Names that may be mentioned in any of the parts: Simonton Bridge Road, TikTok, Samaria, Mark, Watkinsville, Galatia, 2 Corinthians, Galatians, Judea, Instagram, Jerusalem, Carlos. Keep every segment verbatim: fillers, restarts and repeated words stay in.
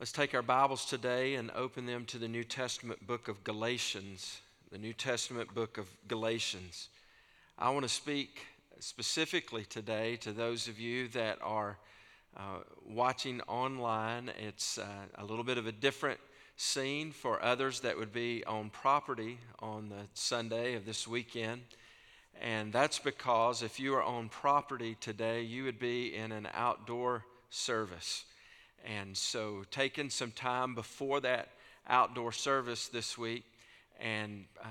Let's take our Bibles today and open them to the New Testament book of Galatians, the New Testament book of Galatians. I want to speak specifically today to those of you that are uh, watching online. It's uh, a little bit of a different scene for others that would be on property on the Sunday of this weekend. And that's because if you are on property today, you would be in an outdoor service. And so taking some time before that outdoor service this week and uh,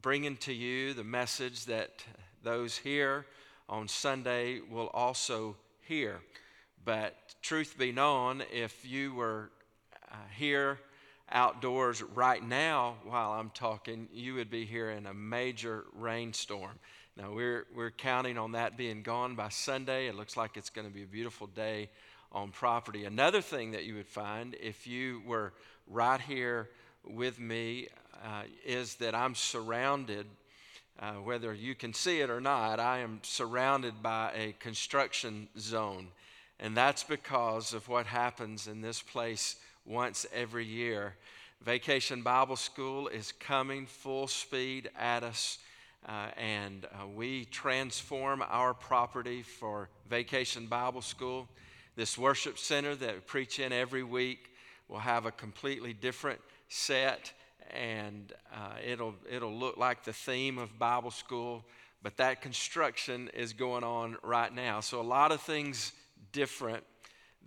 bringing to you the message that those here on Sunday will also hear. But truth be known, if you were uh, here outdoors right now while I'm talking, you would be here in a major rainstorm. Now we're we're counting on that being gone by Sunday. It looks like it's going to be a beautiful day on property. Another thing that you would find if you were right here with me uh, is that I'm surrounded, uh, whether you can see it or not, I am surrounded by a construction zone. And that's because of what happens in this place once every year. Vacation Bible School is coming full speed at us. Uh, and uh, we transform our property for Vacation Bible School. This worship center that we preach in every week will have a completely different set, and uh, it'll it'll look like the theme of Bible school, but that construction is going on right now. So a lot of things different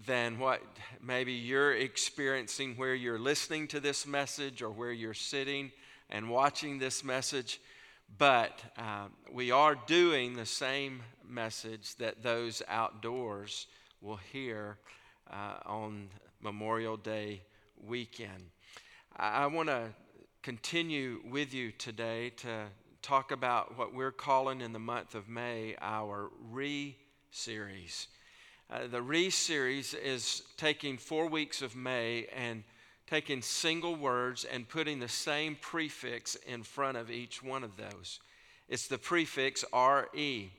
than what maybe you're experiencing where you're listening to this message or where you're sitting and watching this message. But uh, we are doing the same message that those outdoors will hear uh, on Memorial Day weekend. I, I want to continue with you today to talk about what we're calling in the month of May our Re-Series. Uh, the Re-Series is taking four weeks of May and taking single words and putting the same prefix in front of each one of those. It's the prefix R E.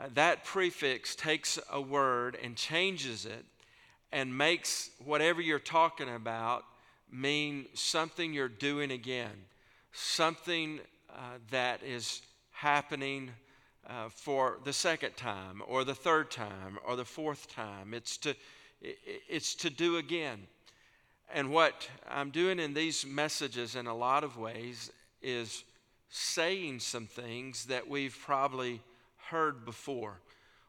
Uh, that prefix takes a word and changes it and makes whatever you're talking about mean something you're doing again, something uh, that is happening uh, for the second time or the third time or the fourth time. It's to, it's to do again. And what I'm doing in these messages in a lot of ways is saying some things that we've probably heard before.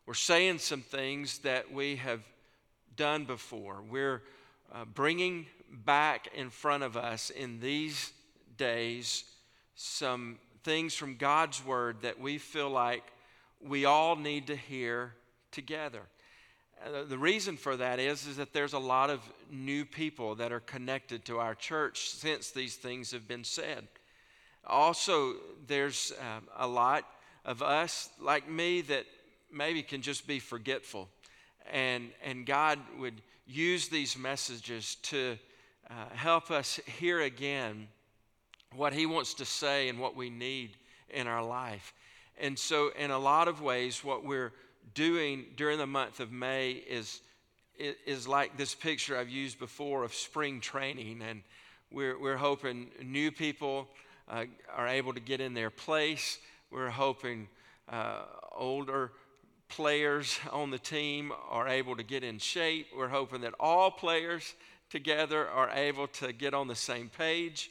We're saying some things that we have done before. We're uh, bringing back in front of us in these days some things from God's Word that we feel like we all need to hear together. Uh, the reason for that is, is that there's a lot of new people that are connected to our church since these things have been said. Also, there's um, a lot of us, like me, that maybe can just be forgetful. And and God would use these messages to uh, help us hear again what He wants to say and what we need in our life. And so in a lot of ways, what we're doing during the month of May is, is like this picture I've used before of spring training. And we're, we're hoping new people uh, are able to get in their place. We're hoping uh, older players on the team are able to get in shape. We're hoping that all players together are able to get on the same page.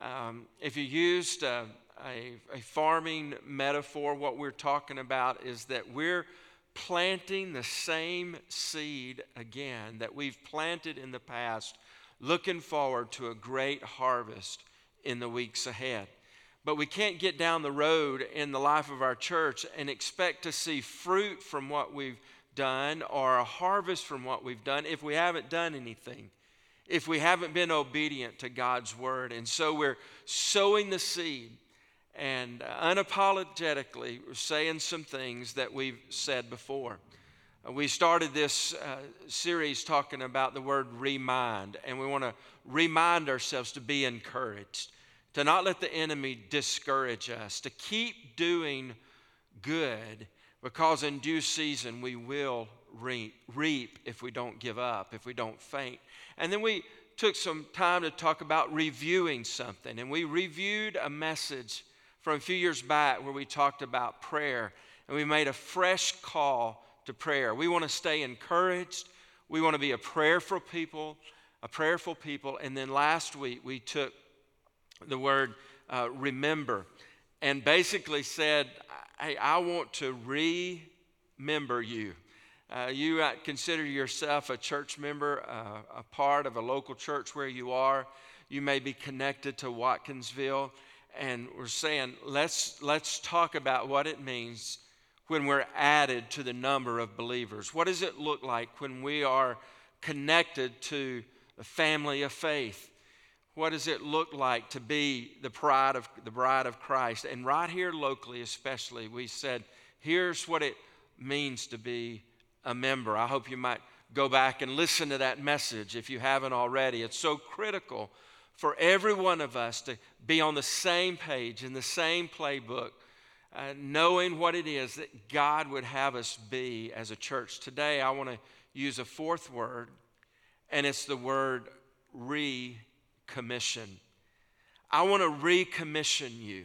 Um, if you used uh, a, a farming metaphor, what we're talking about is that we're planting the same seed again that we've planted in the past, looking forward to a great harvest in the weeks ahead. But we can't get down the road in the life of our church and expect to see fruit from what we've done or a harvest from what we've done if we haven't done anything, if we haven't been obedient to God's Word. And so we're sowing the seed and unapologetically we're saying some things that we've said before. We started this uh, series talking about the word remind, and we want to remind ourselves to be encouraged, to not let the enemy discourage us, to keep doing good, because in due season we will reap if we don't give up, if we don't faint. And then we took some time to talk about reviewing something. And we reviewed a message from a few years back where we talked about prayer. And we made a fresh call to prayer. We want to stay encouraged. We want to be a prayerful people, a prayerful people. And then last week we took the word uh, remember and basically said, hey, I want to remember you. Uh, you consider yourself a church member, uh, a part of a local church where you are. You may be connected to Watkinsville. And we're saying, let's let's talk about what it means when we're added to the number of believers. What does it look like when we are connected to the family of faith? What does it look like to be the bride of the bride of Christ? And right here locally especially, we said, here's what it means to be a member. I hope you might go back and listen to that message if you haven't already. It's so critical for every one of us to be on the same page, in the same playbook, uh, knowing what it is that God would have us be as a church. Today, I want to use a fourth word, and it's the word recommission. I want to recommission you.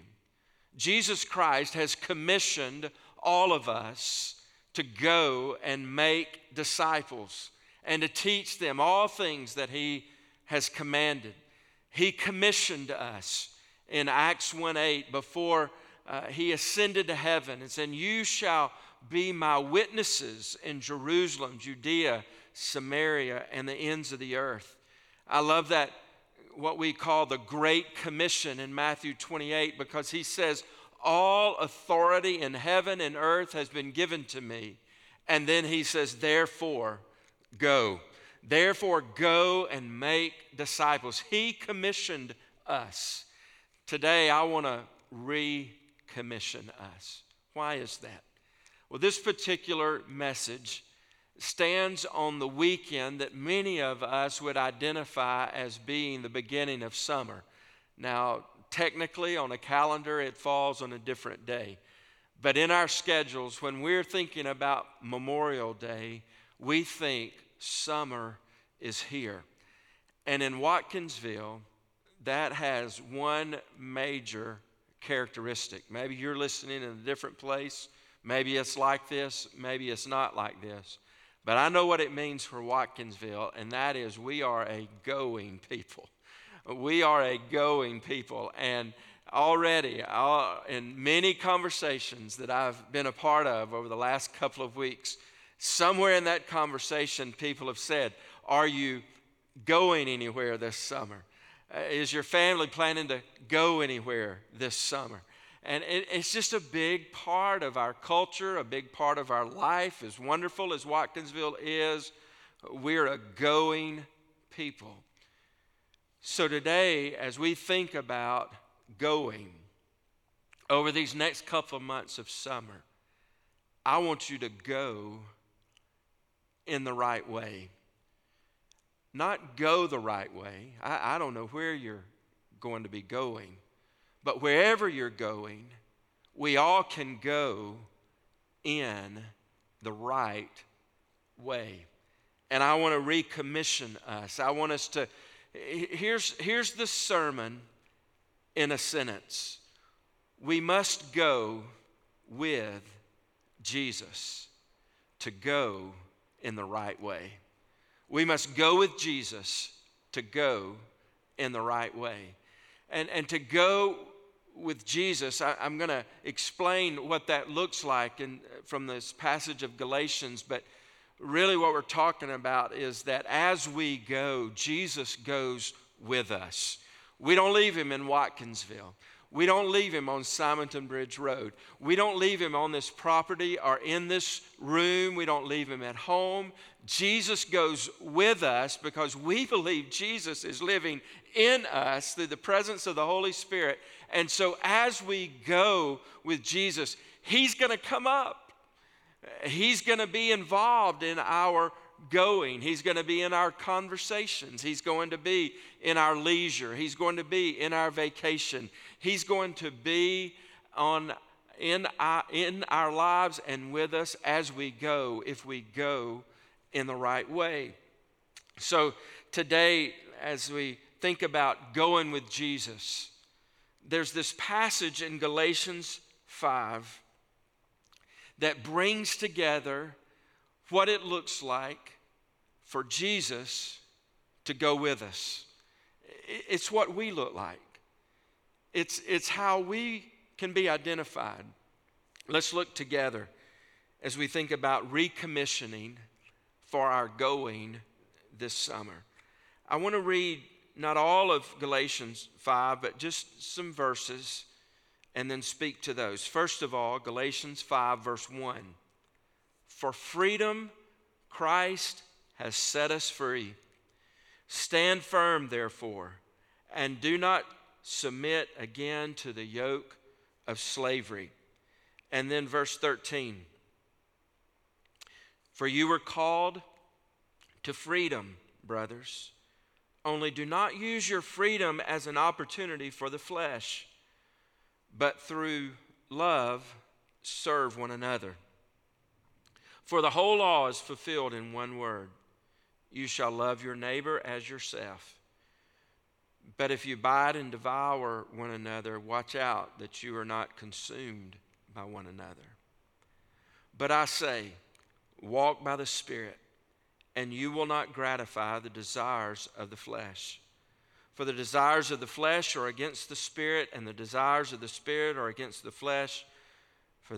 Jesus Christ has commissioned all of us to go and make disciples and to teach them all things that he has commanded. He commissioned us in Acts one eight before uh, he ascended to heaven and said, you shall be my witnesses in Jerusalem, Judea, Samaria, and the ends of the earth. I love that, what we call the Great Commission in Matthew twenty-eight, because he says, all authority in heaven and earth has been given to me. And then he says, therefore, go. Therefore, go and make disciples. He commissioned us. Today, I want to recommission us. Why is that? Well, this particular message stands on the weekend that many of us would identify as being the beginning of summer. Now, technically, on a calendar, it falls on a different day. But in our schedules, when we're thinking about Memorial Day, we think, summer is here. And in Watkinsville, that has one major characteristic. Maybe you're listening in a different place. Maybe it's like this. Maybe it's not like this. But I know what it means for Watkinsville, and that is we are a going people. We are a going people. And already, in many conversations that I've been a part of over the last couple of weeks, somewhere in that conversation, people have said, are you going anywhere this summer? Is your family planning to go anywhere this summer? And it, it's just a big part of our culture, a big part of our life. As wonderful as Watkinsville is, we're a going people. So today, as we think about going over these next couple of months of summer, I want you to go in the right way. Not go the right way. I, I don't know where you're going to be going, but wherever you're going, we all can go in the right way. And I want to recommission us. I want us to, here's, here's the sermon in a sentence. We must go with Jesus to go in the right way. We must go with Jesus to go in the right way. And, and to go with Jesus, I, I'm going to explain what that looks like in, from this passage of Galatians, but really what we're talking about is that as we go, Jesus goes with us. We don't leave him in Watkinsville. We don't leave him on Simonton Bridge Road. We don't leave him on this property or in this room. We don't leave him at home. Jesus goes with us because we believe Jesus is living in us through the presence of the Holy Spirit. And so as we go with Jesus, he's going to come up. He's going to be involved in our going. He's going to be in our conversations. He's going to be in our leisure. He's going to be in our vacation. He's going to be on in our, in our lives and with us as we go, if we go in the right way. So today, as we think about going with Jesus, there's this passage in Galatians five that brings together what it looks like for Jesus to go with us. It's what we look like. It's, it's how we can be identified. Let's look together as we think about recommissioning for our going this summer. I want to read not all of Galatians five, but just some verses and then speak to those. First of all, Galatians five, verse one. For freedom, Christ has set us free. Stand firm, therefore, and do not submit again to the yoke of slavery. And then verse thirteen. For you were called to freedom, brothers. Only do not use your freedom as an opportunity for the flesh, but through love serve one another. For the whole law is fulfilled in one word. You shall love your neighbor as yourself. But if you bite and devour one another, watch out that you are not consumed by one another. But I say, walk by the Spirit, and you will not gratify the desires of the flesh. For the desires of the flesh are against the Spirit, and the desires of the Spirit are against the flesh. For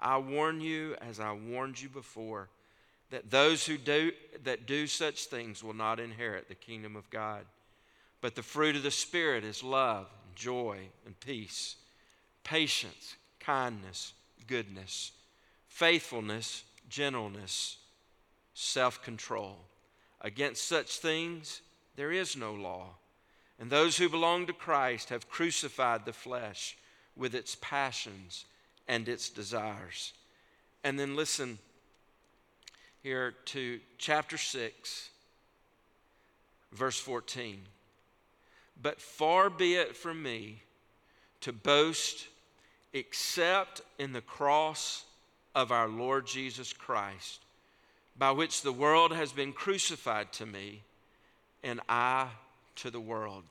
I warn you, as I warned you before, that those who do that do such things will not inherit the kingdom of God. But the fruit of the Spirit is love, joy, and peace, patience, kindness, goodness, faithfulness, gentleness, self-control. Against such things there is no law. And those who belong to Christ have crucified the flesh with its passions and its desires. And then listen here to chapter six, verse fourteen. But far be it from me to boast except in the cross of our Lord Jesus Christ, by which the world has been crucified to me, and I to the world.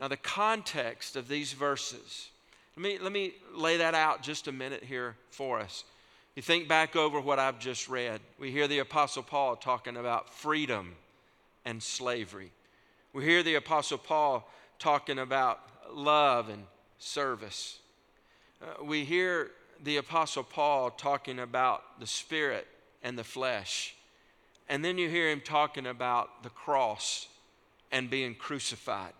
Now the context of these verses, let me, let me lay that out just a minute here for us. You think back over what I've just read. We hear the Apostle Paul talking about freedom and slavery. We hear the Apostle Paul talking about love and service. Uh, we hear the Apostle Paul talking about the Spirit and the flesh. And then you hear him talking about the cross and being crucified.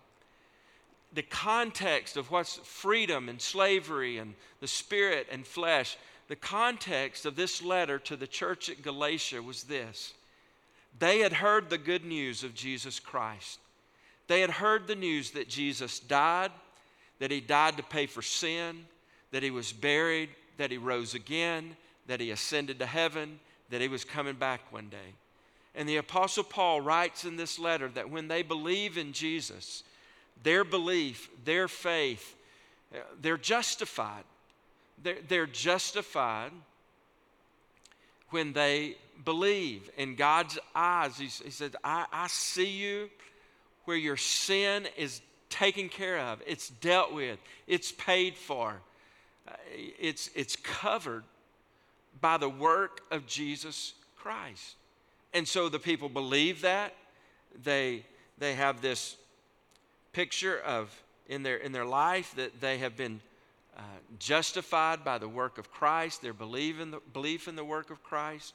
The context of what's freedom and slavery and the Spirit and flesh, the context of this letter to the church at Galatia was this. They had heard the good news of Jesus Christ. They had heard the news that Jesus died, that he died to pay for sin, that he was buried, that he rose again, that he ascended to heaven, that he was coming back one day. And the Apostle Paul writes in this letter that when they believe in Jesus, their belief, their faith, they're justified. They're, they're justified when they believe in God's eyes. He, he said, I, I see you. Where your sin is taken care of, it's dealt with, it's paid for, it's, it's covered by the work of Jesus Christ. And so the people believe that. They, they have this picture of in their, in their life that they have been uh, justified by the work of Christ, their belief in the, belief in the work of Christ.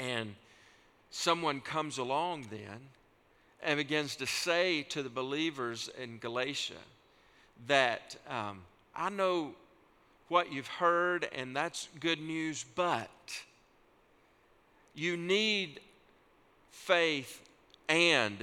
And someone comes along then and begins to say to the believers in Galatia that um, I know what you've heard and that's good news, but you need faith and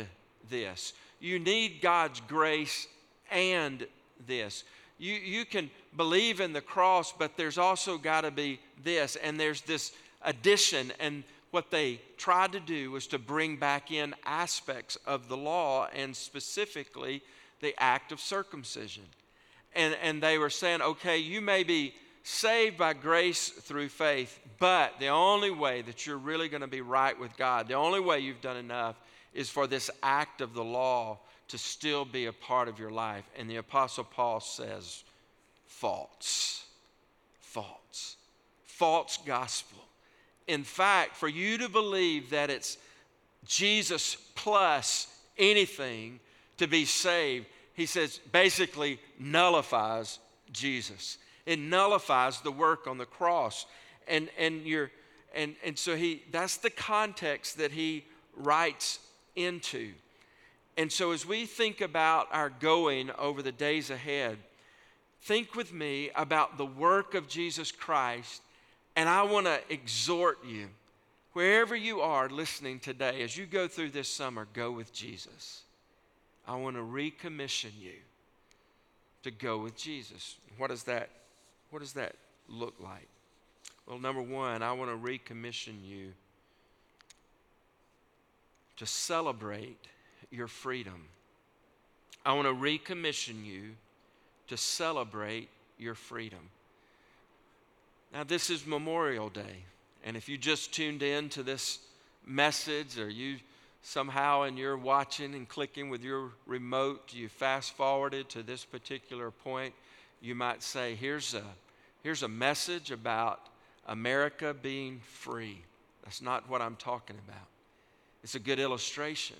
this. You need God's grace and this. You, you can believe in the cross, but there's also got to be this. And there's this addition. And what they tried to do was to bring back in aspects of the law, and specifically the act of circumcision. And, and they were saying, okay, you may be saved by grace through faith, but the only way that you're really going to be right with God, the only way you've done enough, is for this act of the law to still be a part of your life. And the Apostle Paul says, false, false, false gospel. In fact, for you to believe that it's Jesus plus anything to be saved, he says, basically nullifies Jesus. It nullifies the work on the cross. And and you're and and so he that's the context that he writes into. And so as we think about our going over the days ahead, think with me about the work of Jesus Christ. And I want to exhort you, wherever you are listening today, as you go through this summer, go with Jesus. I want to recommission you to go with Jesus. What does that What does that look like? Well, number one, I want to recommission you to celebrate your freedom. I want to recommission you to celebrate your freedom. Now, this is Memorial Day, and if you just tuned in to this message, or you somehow and you're watching and clicking with your remote, you fast-forwarded to this particular point, you might say, here's a, here's a message about America being free. That's not what I'm talking about. It's a good illustration.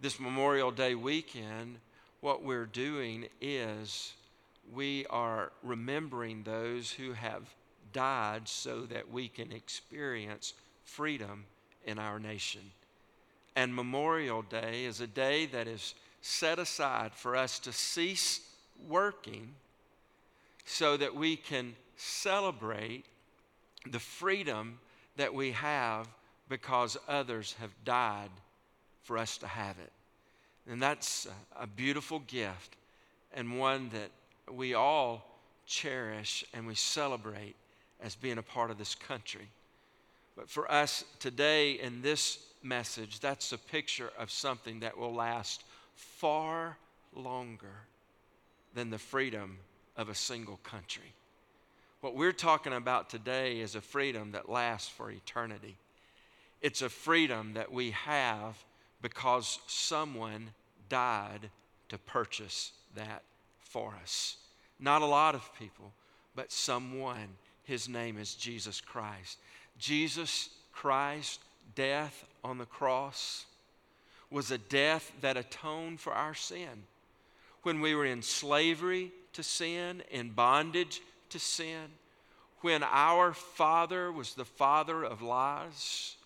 This Memorial Day weekend, what we're doing is we are remembering those who have died so that we can experience freedom in our nation. And Memorial Day is a day that is set aside for us to cease working so that we can celebrate the freedom that we have because others have died for us to have it. And that's a beautiful gift, and one that we all cherish and we celebrate as being a part of this country. But for us today in this message, that's a picture of something that will last far longer than the freedom of a single country. What we're talking about today is a freedom that lasts for eternity. It's a freedom that we have because someone died to purchase that for us. Not a lot of people, but someone. His name is Jesus Christ. Jesus Christ's death on the cross was a death that atoned for our sin. When we were in slavery to sin, in bondage to sin, when our father was the father of lies,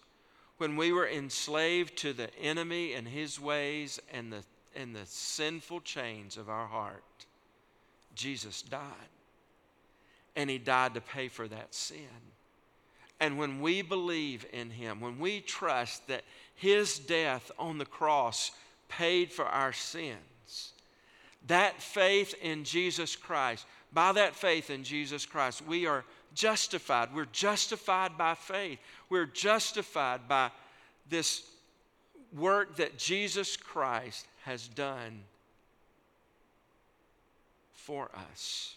when we were enslaved to the enemy and his ways and the, and the sinful chains of our heart, Jesus died. And he died to pay for that sin. And when we believe in him, when we trust that his death on the cross paid for our sin, that faith in Jesus Christ, by that faith in Jesus Christ, we are justified. We're justified by faith. We're justified by this work that Jesus Christ has done for us.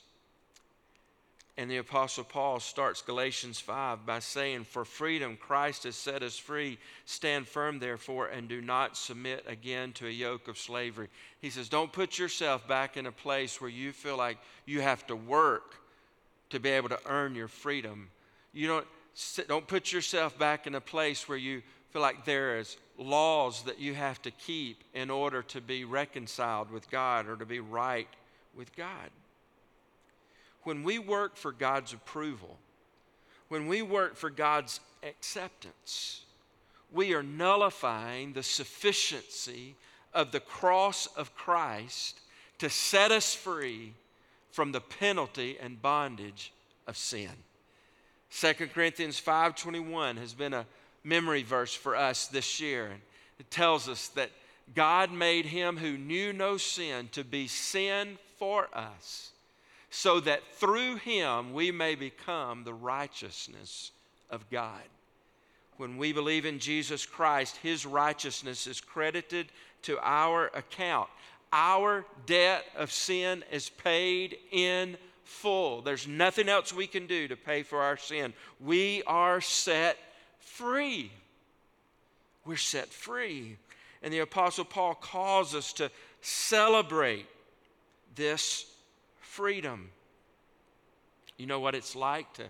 And the Apostle Paul starts Galatians five by saying, "For freedom Christ has set us free. Stand firm, therefore, and do not submit again to a yoke of slavery." He says, don't put yourself back in a place where you feel like you have to work to be able to earn your freedom. You don't, don't put yourself back in a place where you feel like there is laws that you have to keep in order to be reconciled with God or to be right with God. When we work for God's approval, when we work for God's acceptance, we are nullifying the sufficiency of the cross of Christ to set us free from the penalty and bondage of sin. Second Corinthians five twenty-one has been a memory verse for us this year. It tells us that God made him who knew no sin to be sin for us, so that through him we may become the righteousness of God. When we believe in Jesus Christ, his righteousness is credited to our account. Our debt of sin is paid in full. There's nothing else we can do to pay for our sin. We are set free. We're set free. And the Apostle Paul calls us to celebrate this freedom. You know what it's like to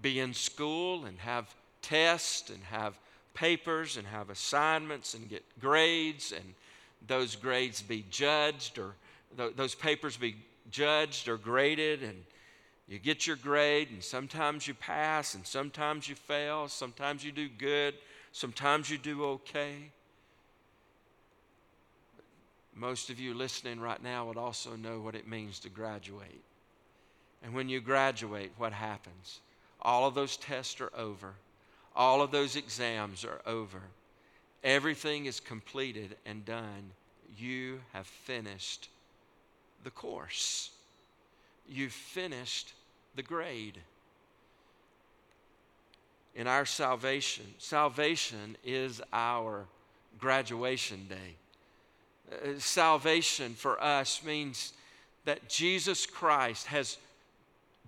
be in school and have tests and have papers and have assignments and get grades, and those grades be judged, or th- those papers be judged or graded, and you get your grade, and sometimes you pass and sometimes you fail, sometimes you do good, sometimes you do okay. Most of you listening right now would also know what it means to graduate. And when you graduate, what happens? All of those tests are over. All of those exams are over. Everything is completed and done. You have finished the course. You've finished the grade. In our salvation, salvation is our graduation day. Uh, salvation for us means that Jesus Christ has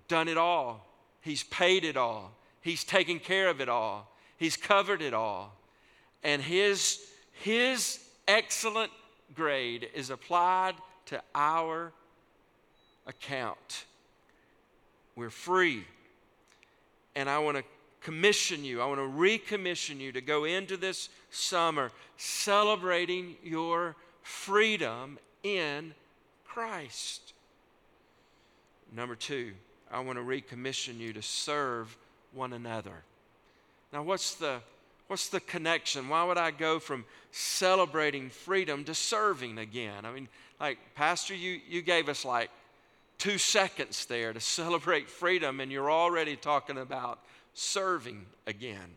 done it all. He's paid it all. He's taken care of it all. He's covered it all. And his, his excellent grade is applied to our account. We're free. And I want to commission you, I want to recommission you to go into this summer celebrating your freedom in Christ. Number two, I want to recommission you to serve one another. Now, what's the what's the connection? Why would I go from celebrating freedom to serving again? I mean, like, Pastor, you, you gave us like two seconds there to celebrate freedom, and you're already talking about serving again.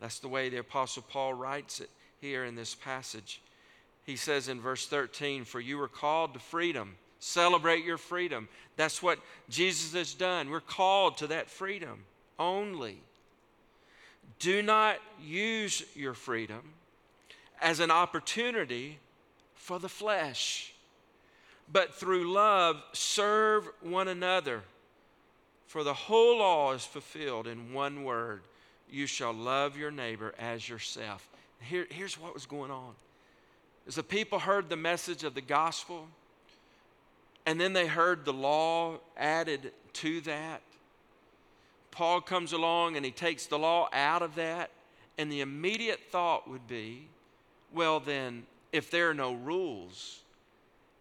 That's the way the Apostle Paul writes it here in this passage. He says in verse thirteen, "For you were called to freedom." Celebrate your freedom. That's what Jesus has done. We're called to that freedom only. Do not use your freedom as an opportunity for the flesh, but through love serve one another. For the whole law is fulfilled in one word: you shall love your neighbor as yourself. Here, here's what was going on. As the people heard the message of the gospel, and then they heard the law added to that, Paul comes along and he takes the law out of that, and the immediate thought would be, well then, if there are no rules,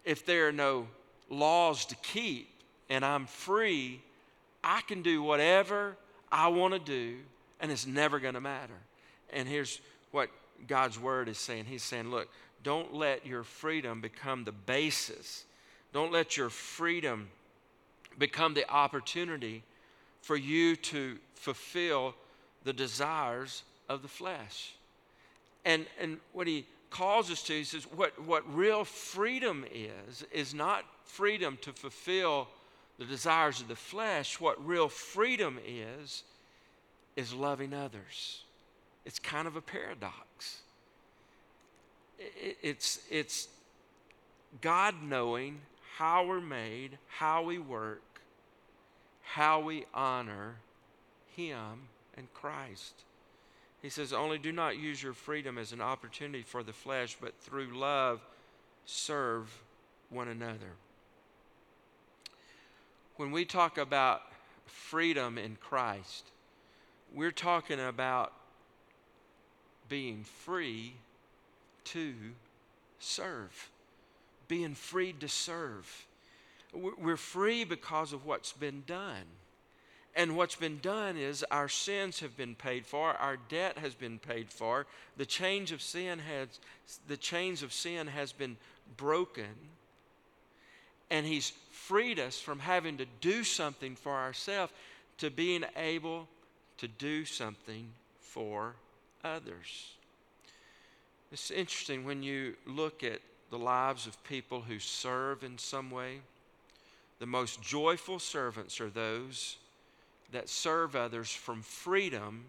if there are no laws to keep, and I'm free, I can do whatever I want to do, and it's never going to matter. And here's what God's word is saying. He's saying, look, don't let your freedom become the basis. Don't let your freedom become the opportunity for you to fulfill the desires of the flesh. And and what he calls us to, he says, what, what real freedom is, is not freedom to fulfill the desires of the flesh. What real freedom is, is loving others. It's kind of a paradox. It, it's, it's God knowing how we're made, how we work, how we honor him and Christ. He says, only do not use your freedom as an opportunity for the flesh, but through love serve one another. When we talk about freedom in Christ, we're talking about being free to serve, being free to serve. We're free because of what's been done. And what's been done is our sins have been paid for. Our debt has been paid for. The chains of sin has, the chains of sin has been broken. And he's freed us from having to do something for ourselves to being able to do something for others. It's interesting when you look at the lives of people who serve in some way. The most joyful servants are those that serve others from freedom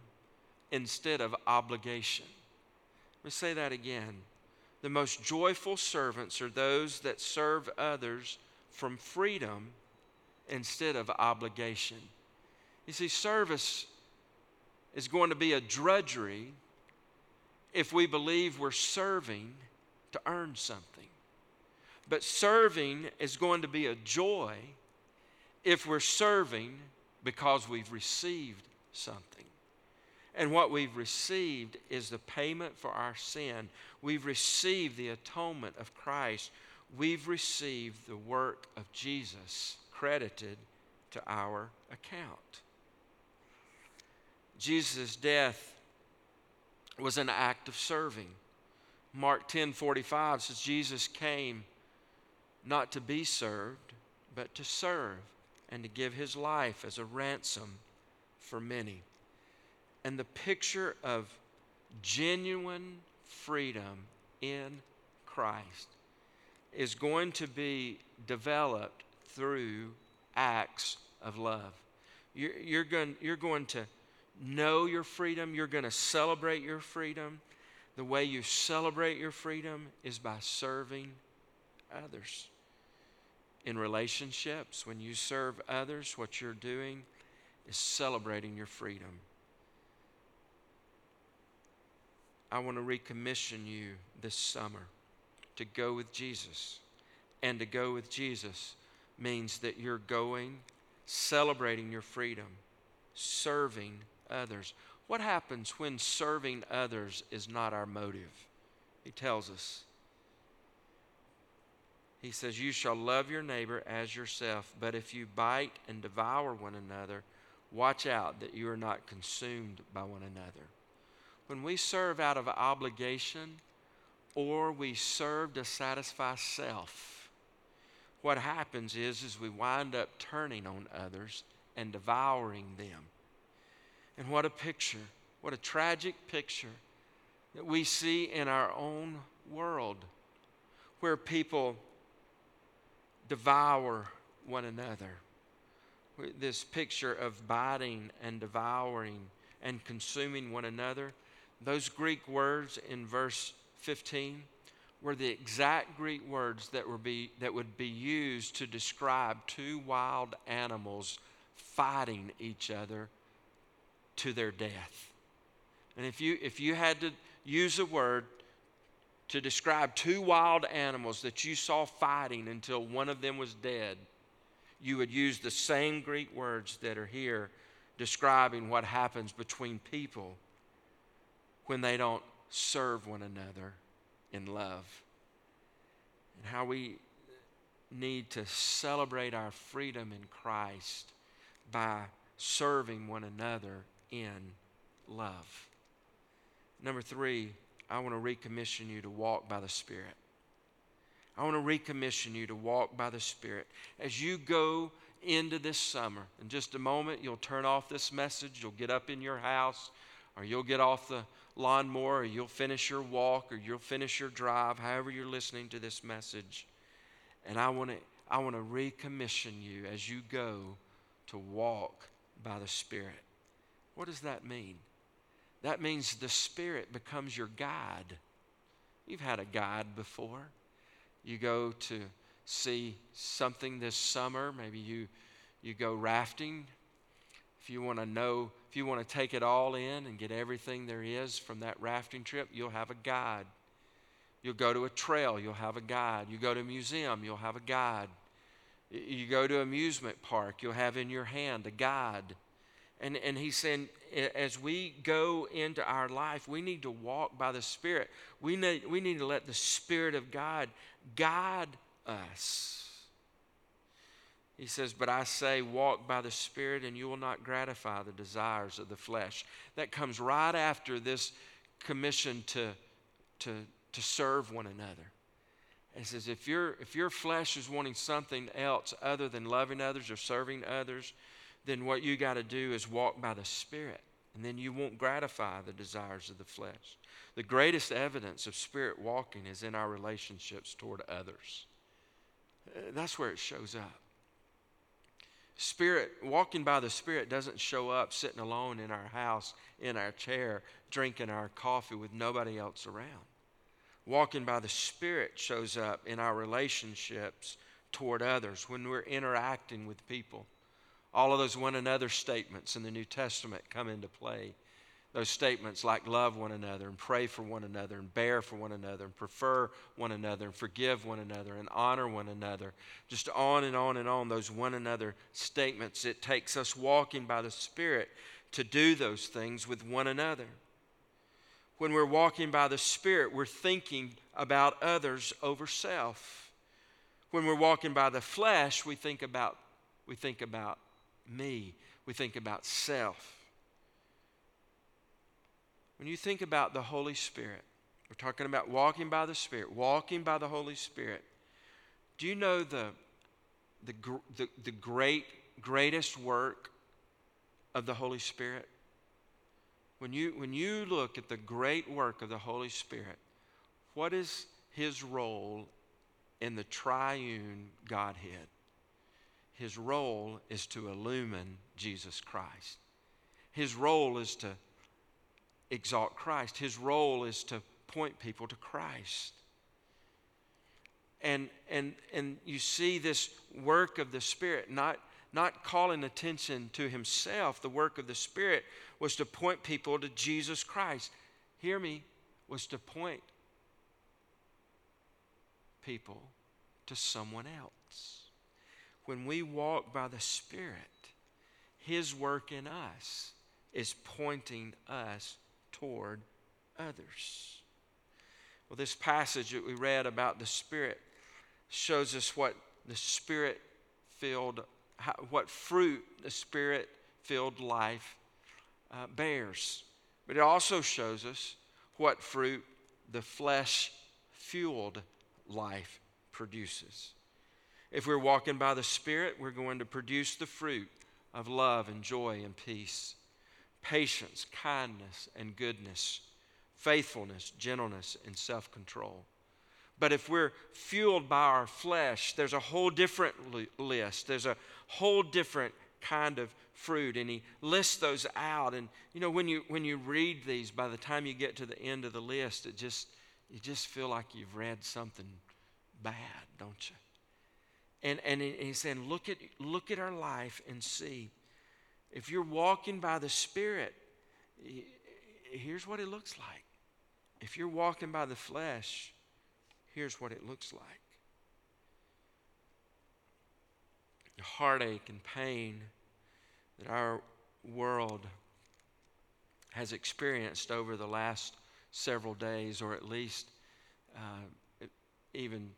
instead of obligation. Let me say that again. The most joyful servants are those that serve others from freedom instead of obligation. You see, service is going to be a drudgery if we believe we're serving to earn something. But serving is going to be a joy if we're serving because we've received something. And what we've received is the payment for our sin. We've received the atonement of Christ. We've received the work of Jesus credited to our account. Jesus' death was an act of serving. Mark ten forty-five says Jesus came not to be served, but to serve and to give his life as a ransom for many. And the picture of genuine freedom in Christ is going to be developed through acts of love. You're, you're going, you're going to know your freedom. You're going to celebrate your freedom. The way you celebrate your freedom is by serving others. In relationships, when you serve others, what you're doing is celebrating your freedom. I want to recommission you this summer to go with Jesus. And to go with Jesus means that you're going, celebrating your freedom, serving others. What happens when serving others is not our motive? He tells us. He says, you shall love your neighbor as yourself, but if you bite and devour one another, watch out that you are not consumed by one another. When we serve out of obligation or we serve to satisfy self, what happens is, is we wind up turning on others and devouring them. And what a picture, what a tragic picture that we see in our own world where people devour one another. This picture of biting and devouring and consuming one another, those Greek words in verse fifteen were the exact Greek words that would be, that would be used to describe two wild animals fighting each other to their death. And if you if you had to use a word to describe two wild animals that you saw fighting until one of them was dead, you would use the same Greek words that are here describing what happens between people when they don't serve one another in love. And how we need to celebrate our freedom in Christ by serving one another in love. Number three, I want to recommission you to walk by the Spirit. I want to recommission you to walk by the Spirit. As you go into this summer, in just a moment, you'll turn off this message, you'll get up in your house, or you'll get off the lawnmower, or you'll finish your walk, or you'll finish your drive, however you're listening to this message. And I want to, I want to recommission you as you go to walk by the Spirit. What does that mean? That means the Spirit becomes your guide. You've had a guide before. You go to see something this summer. Maybe you you go rafting. If you want to know, if you want to take it all in and get everything there is from that rafting trip, you'll have a guide. You'll go to a trail, you'll have a guide. You go to a museum, you'll have a guide. You go to an amusement park, you'll have in your hand a guide. And, and he's saying, as we go into our life, we need to walk by the Spirit. We need, we need to let the Spirit of God guide us. He says, but I say, walk by the Spirit and you will not gratify the desires of the flesh. That comes right after this commission to, to, to serve one another. It says, if, if your flesh is wanting something else other than loving others or serving others, then what you got to do is walk by the Spirit. and then you won't gratify the desires of the flesh. The greatest evidence of spirit walking is in our relationships toward others. That's where it shows up. Spirit, walking by the Spirit doesn't show up sitting alone in our house, in our chair, drinking our coffee with nobody else around. Walking by the Spirit shows up in our relationships toward others, when we're interacting with people. All of those one another statements in the New Testament come into play. Those statements like love one another and pray for one another and bear for one another and prefer one another and forgive one another and honor one another. Just on and on and on, those one another statements. It takes us walking by the Spirit to do those things with one another. When we're walking by the Spirit, we're thinking about others over self. When we're walking by the flesh, we think about, we think about me. We think about self. When you think about the Holy Spirit, we're talking about walking by the Spirit, walking by the Holy Spirit. Do you know the, the, the, the great, greatest work of the Holy Spirit? When you, when you look at the great work of the Holy Spirit, what is his role in the triune Godhead? His role is to illumine Jesus Christ. His role is to exalt Christ. His role is to point people to Christ. And and and you see this work of the Spirit, not not calling attention to himself. The work of the Spirit was to point people to Jesus Christ. Hear me, was to point people to someone else. When we walk by the Spirit, his work in us is pointing us toward others. Well, this passage that we read about the Spirit shows us what the Spirit-filled, what fruit the Spirit-filled life uh, bears. But it also shows us what fruit the flesh-fueled life produces. If we're walking by the Spirit, we're going to produce the fruit of love and joy and peace, patience, kindness, and goodness, faithfulness, gentleness, and self-control. But if we're fueled by our flesh, there's a whole different list. There's a whole different kind of fruit, and he lists those out. And you know, when you when you read these, by the time you get to the end of the list, it just you just feel like you've read something bad, don't you? And and he's saying, look at look at our life and see. If you're walking by the Spirit, here's what it looks like. If you're walking by the flesh, here's what it looks like. The heartache and pain that our world has experienced over the last several days, or at least uh, even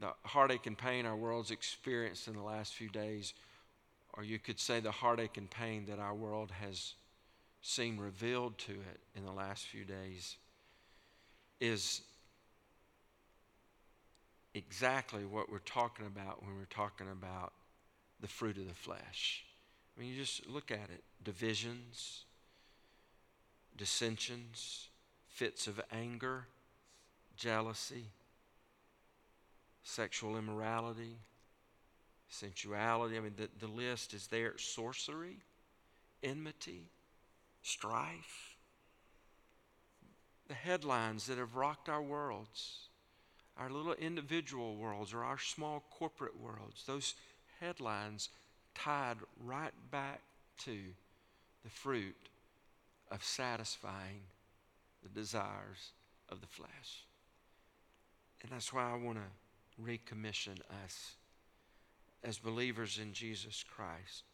the heartache and pain our world's experienced in the last few days, or you could say the heartache and pain that our world has seen revealed to it in the last few days, is exactly what we're talking about when we're talking about the fruit of the flesh. I mean, you just look at it. Divisions, dissensions, fits of anger, jealousy, sexual immorality, sensuality. I mean, the, the list is there. Sorcery, enmity, strife. The headlines that have rocked our worlds, our little individual worlds or our small corporate worlds, those headlines tied right back to the fruit of satisfying the desires of the flesh. And that's why I want to recommission us as believers in Jesus Christ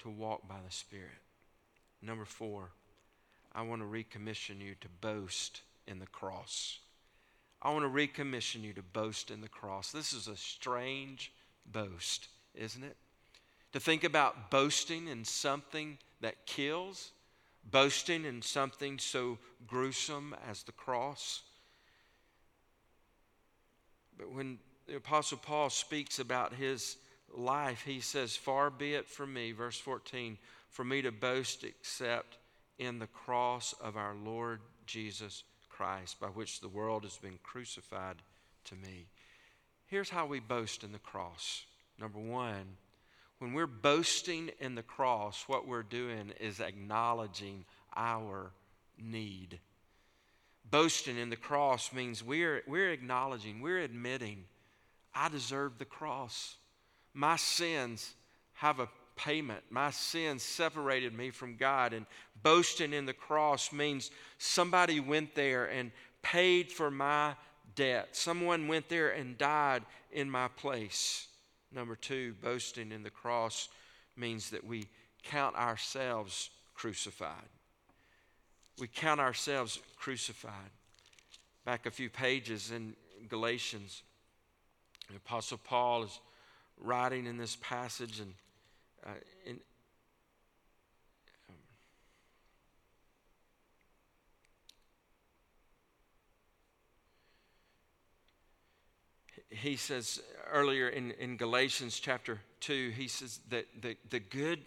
to walk by the Spirit. Number four, I want to recommission you to boast in the cross. I want to recommission you to boast in the cross. This is a strange boast, isn't it? To think about boasting in something that kills, boasting in something so gruesome as the cross. But when the Apostle Paul speaks about his life, he says, far be it from me, verse fourteen, for me to boast except in the cross of our Lord Jesus Christ, by which the world has been crucified to me. Here's how we boast in the cross. Number one, when we're boasting in the cross, what we're doing is acknowledging our need. Boasting in the cross means we're, we're acknowledging, we're admitting, I deserve the cross. My sins have a payment. My sins separated me from God. And boasting in the cross means somebody went there and paid for my debt. Someone went there and died in my place. Number two, boasting in the cross means that we count ourselves crucified. We count ourselves crucified. Back a few pages in Galatians, the Apostle Paul is writing in this passage, and uh, in, um, he says earlier in, in Galatians chapter two, he says that the, the good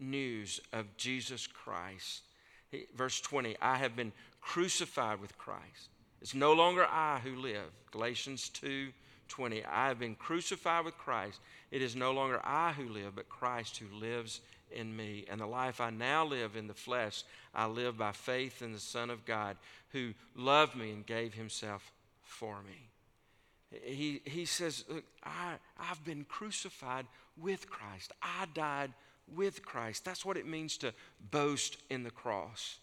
news of Jesus Christ, he, verse twenty, I have been crucified with Christ. It's no longer I who live. Galatians two, twenty, I have been crucified with Christ. It is no longer I who live, but Christ who lives in me. And the life I now live in the flesh, I live by faith in the Son of God, who loved me and gave himself for me. He, he says, look, I, I've been crucified with Christ. I died with Christ. That's what it means to boast in the cross.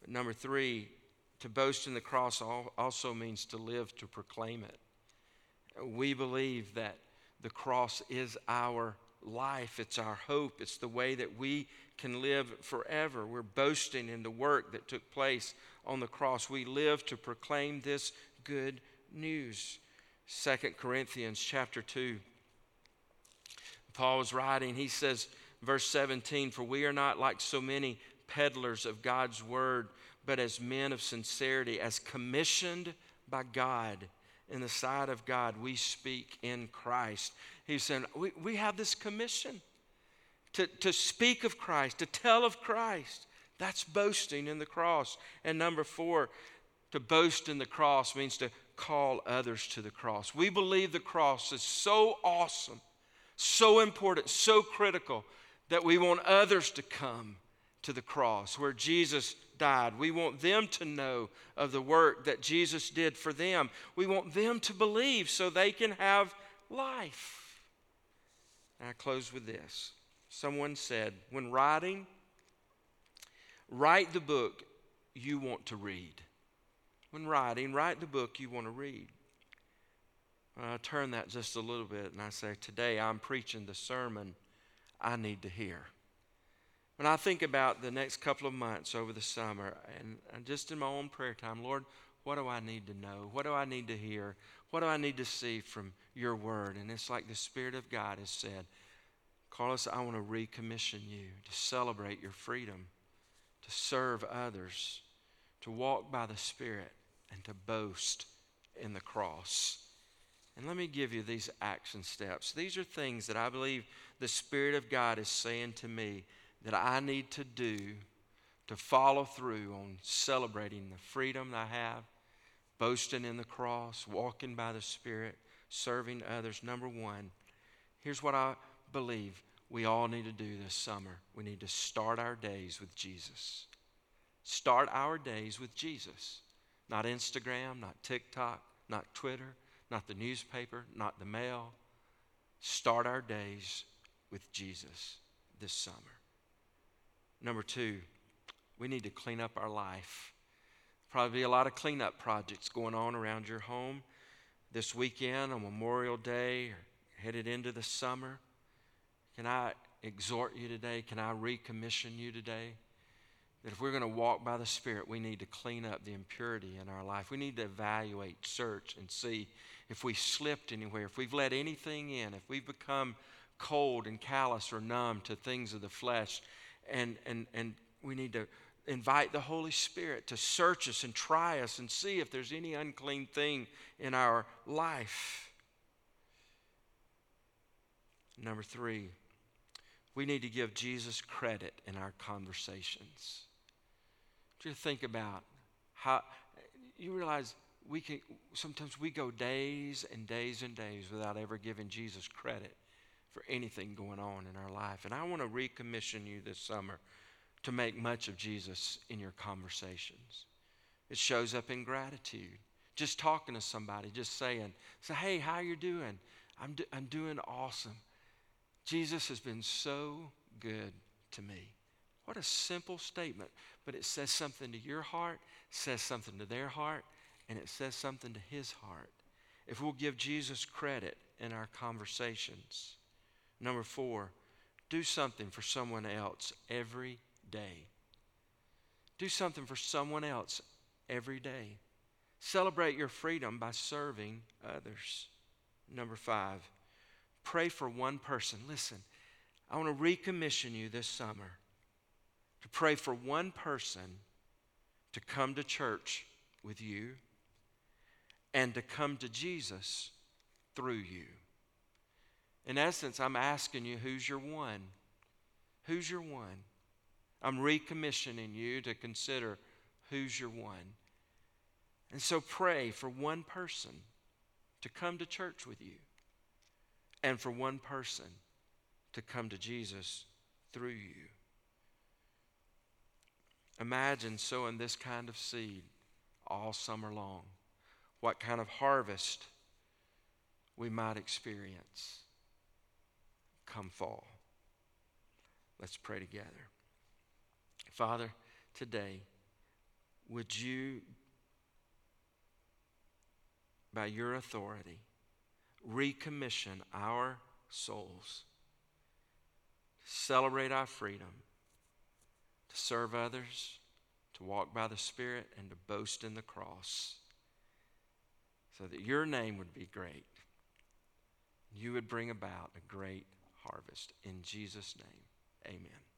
But number three, to boast in the cross also means to live to proclaim it. We believe that the cross is our life. It's our hope. It's the way that we can live forever. We're boasting in the work that took place on the cross. We live to proclaim this good news. Second Corinthians chapter two, Paul was writing, he says, verse seventeen, for we are not like so many peddlers of God's word, but as men of sincerity, as commissioned by God, in the sight of God, we speak in Christ. He's saying, we, we have this commission to, to speak of Christ, to tell of Christ. That's boasting in the cross. And number four, to boast in the cross means to call others to the cross. We believe the cross is so awesome, so important, so critical that we want others to come to the cross where Jesus died. We want them to know of the work that Jesus did for them. We want them to believe so they can have life. And I close with this. Someone said, when writing, write the book you want to read. When writing, write the book you want to read. I turn that just a little bit and I say, today I'm preaching the sermon I need to hear. When I think about the next couple of months over the summer, and just in my own prayer time, Lord, what do I need to know? What do I need to hear? What do I need to see from your word? And it's like the Spirit of God has said, Carlos, I want to recommission you to celebrate your freedom, to serve others, to walk by the Spirit, and to boast in the cross. And let me give you these action steps. These are things that I believe the Spirit of God is saying to me that I need to do to follow through on celebrating the freedom that I have, boasting in the cross, walking by the Spirit, serving others. Number one, here's what I believe we all need to do this summer. We need to start our days with Jesus. Start our days with Jesus. Not Instagram, not TikTok, not Twitter, not the newspaper, not the mail. Start our days with Jesus this summer. Number two, we need to clean up our life. Probably a lot of cleanup projects going on around your home this weekend on Memorial Day or headed into the summer. Can I exhort you today? Can I recommission you today? That if we're going to walk by the Spirit, we need to clean up the impurity in our life. We need to evaluate, search, and see if we slipped anywhere, if we've let anything in, if we've become cold and callous or numb to things of the flesh. And and and we need to invite the Holy Spirit to search us and try us and see if there's any unclean thing in our life. Number three, we need to give Jesus credit in our conversations. Just think about how you realize we can. Sometimes we go days and days and days without ever giving Jesus credit for anything going on in our life. And I want to recommission you this summer to make much of Jesus in your conversations. It shows up in gratitude. Just talking to somebody, just saying, say, hey, how you doing? I'm, do- I'm doing awesome. Jesus has been so good to me. What a simple statement, but it says something to your heart, says something to their heart, and it says something to his heart. If we'll give Jesus credit in our conversations. Number four, do something for someone else every day. Do something for someone else every day. Celebrate your freedom by serving others. Number five, pray for one person. Listen, I want to recommission you this summer to pray for one person to come to church with you and to come to Jesus through you. In essence, I'm asking you, who's your one? Who's your one? I'm recommissioning you to consider who's your one. And so pray for one person to come to church with you and for one person to come to Jesus through you. Imagine sowing this kind of seed all summer long. What kind of harvest we might experience come fall. Let's pray together. Father, today, would you, by your authority, recommission our souls, celebrate our freedom, to serve others, to walk by the Spirit, and to boast in the cross, so that your name would be great. You would bring about a great harvest. In Jesus' name, amen.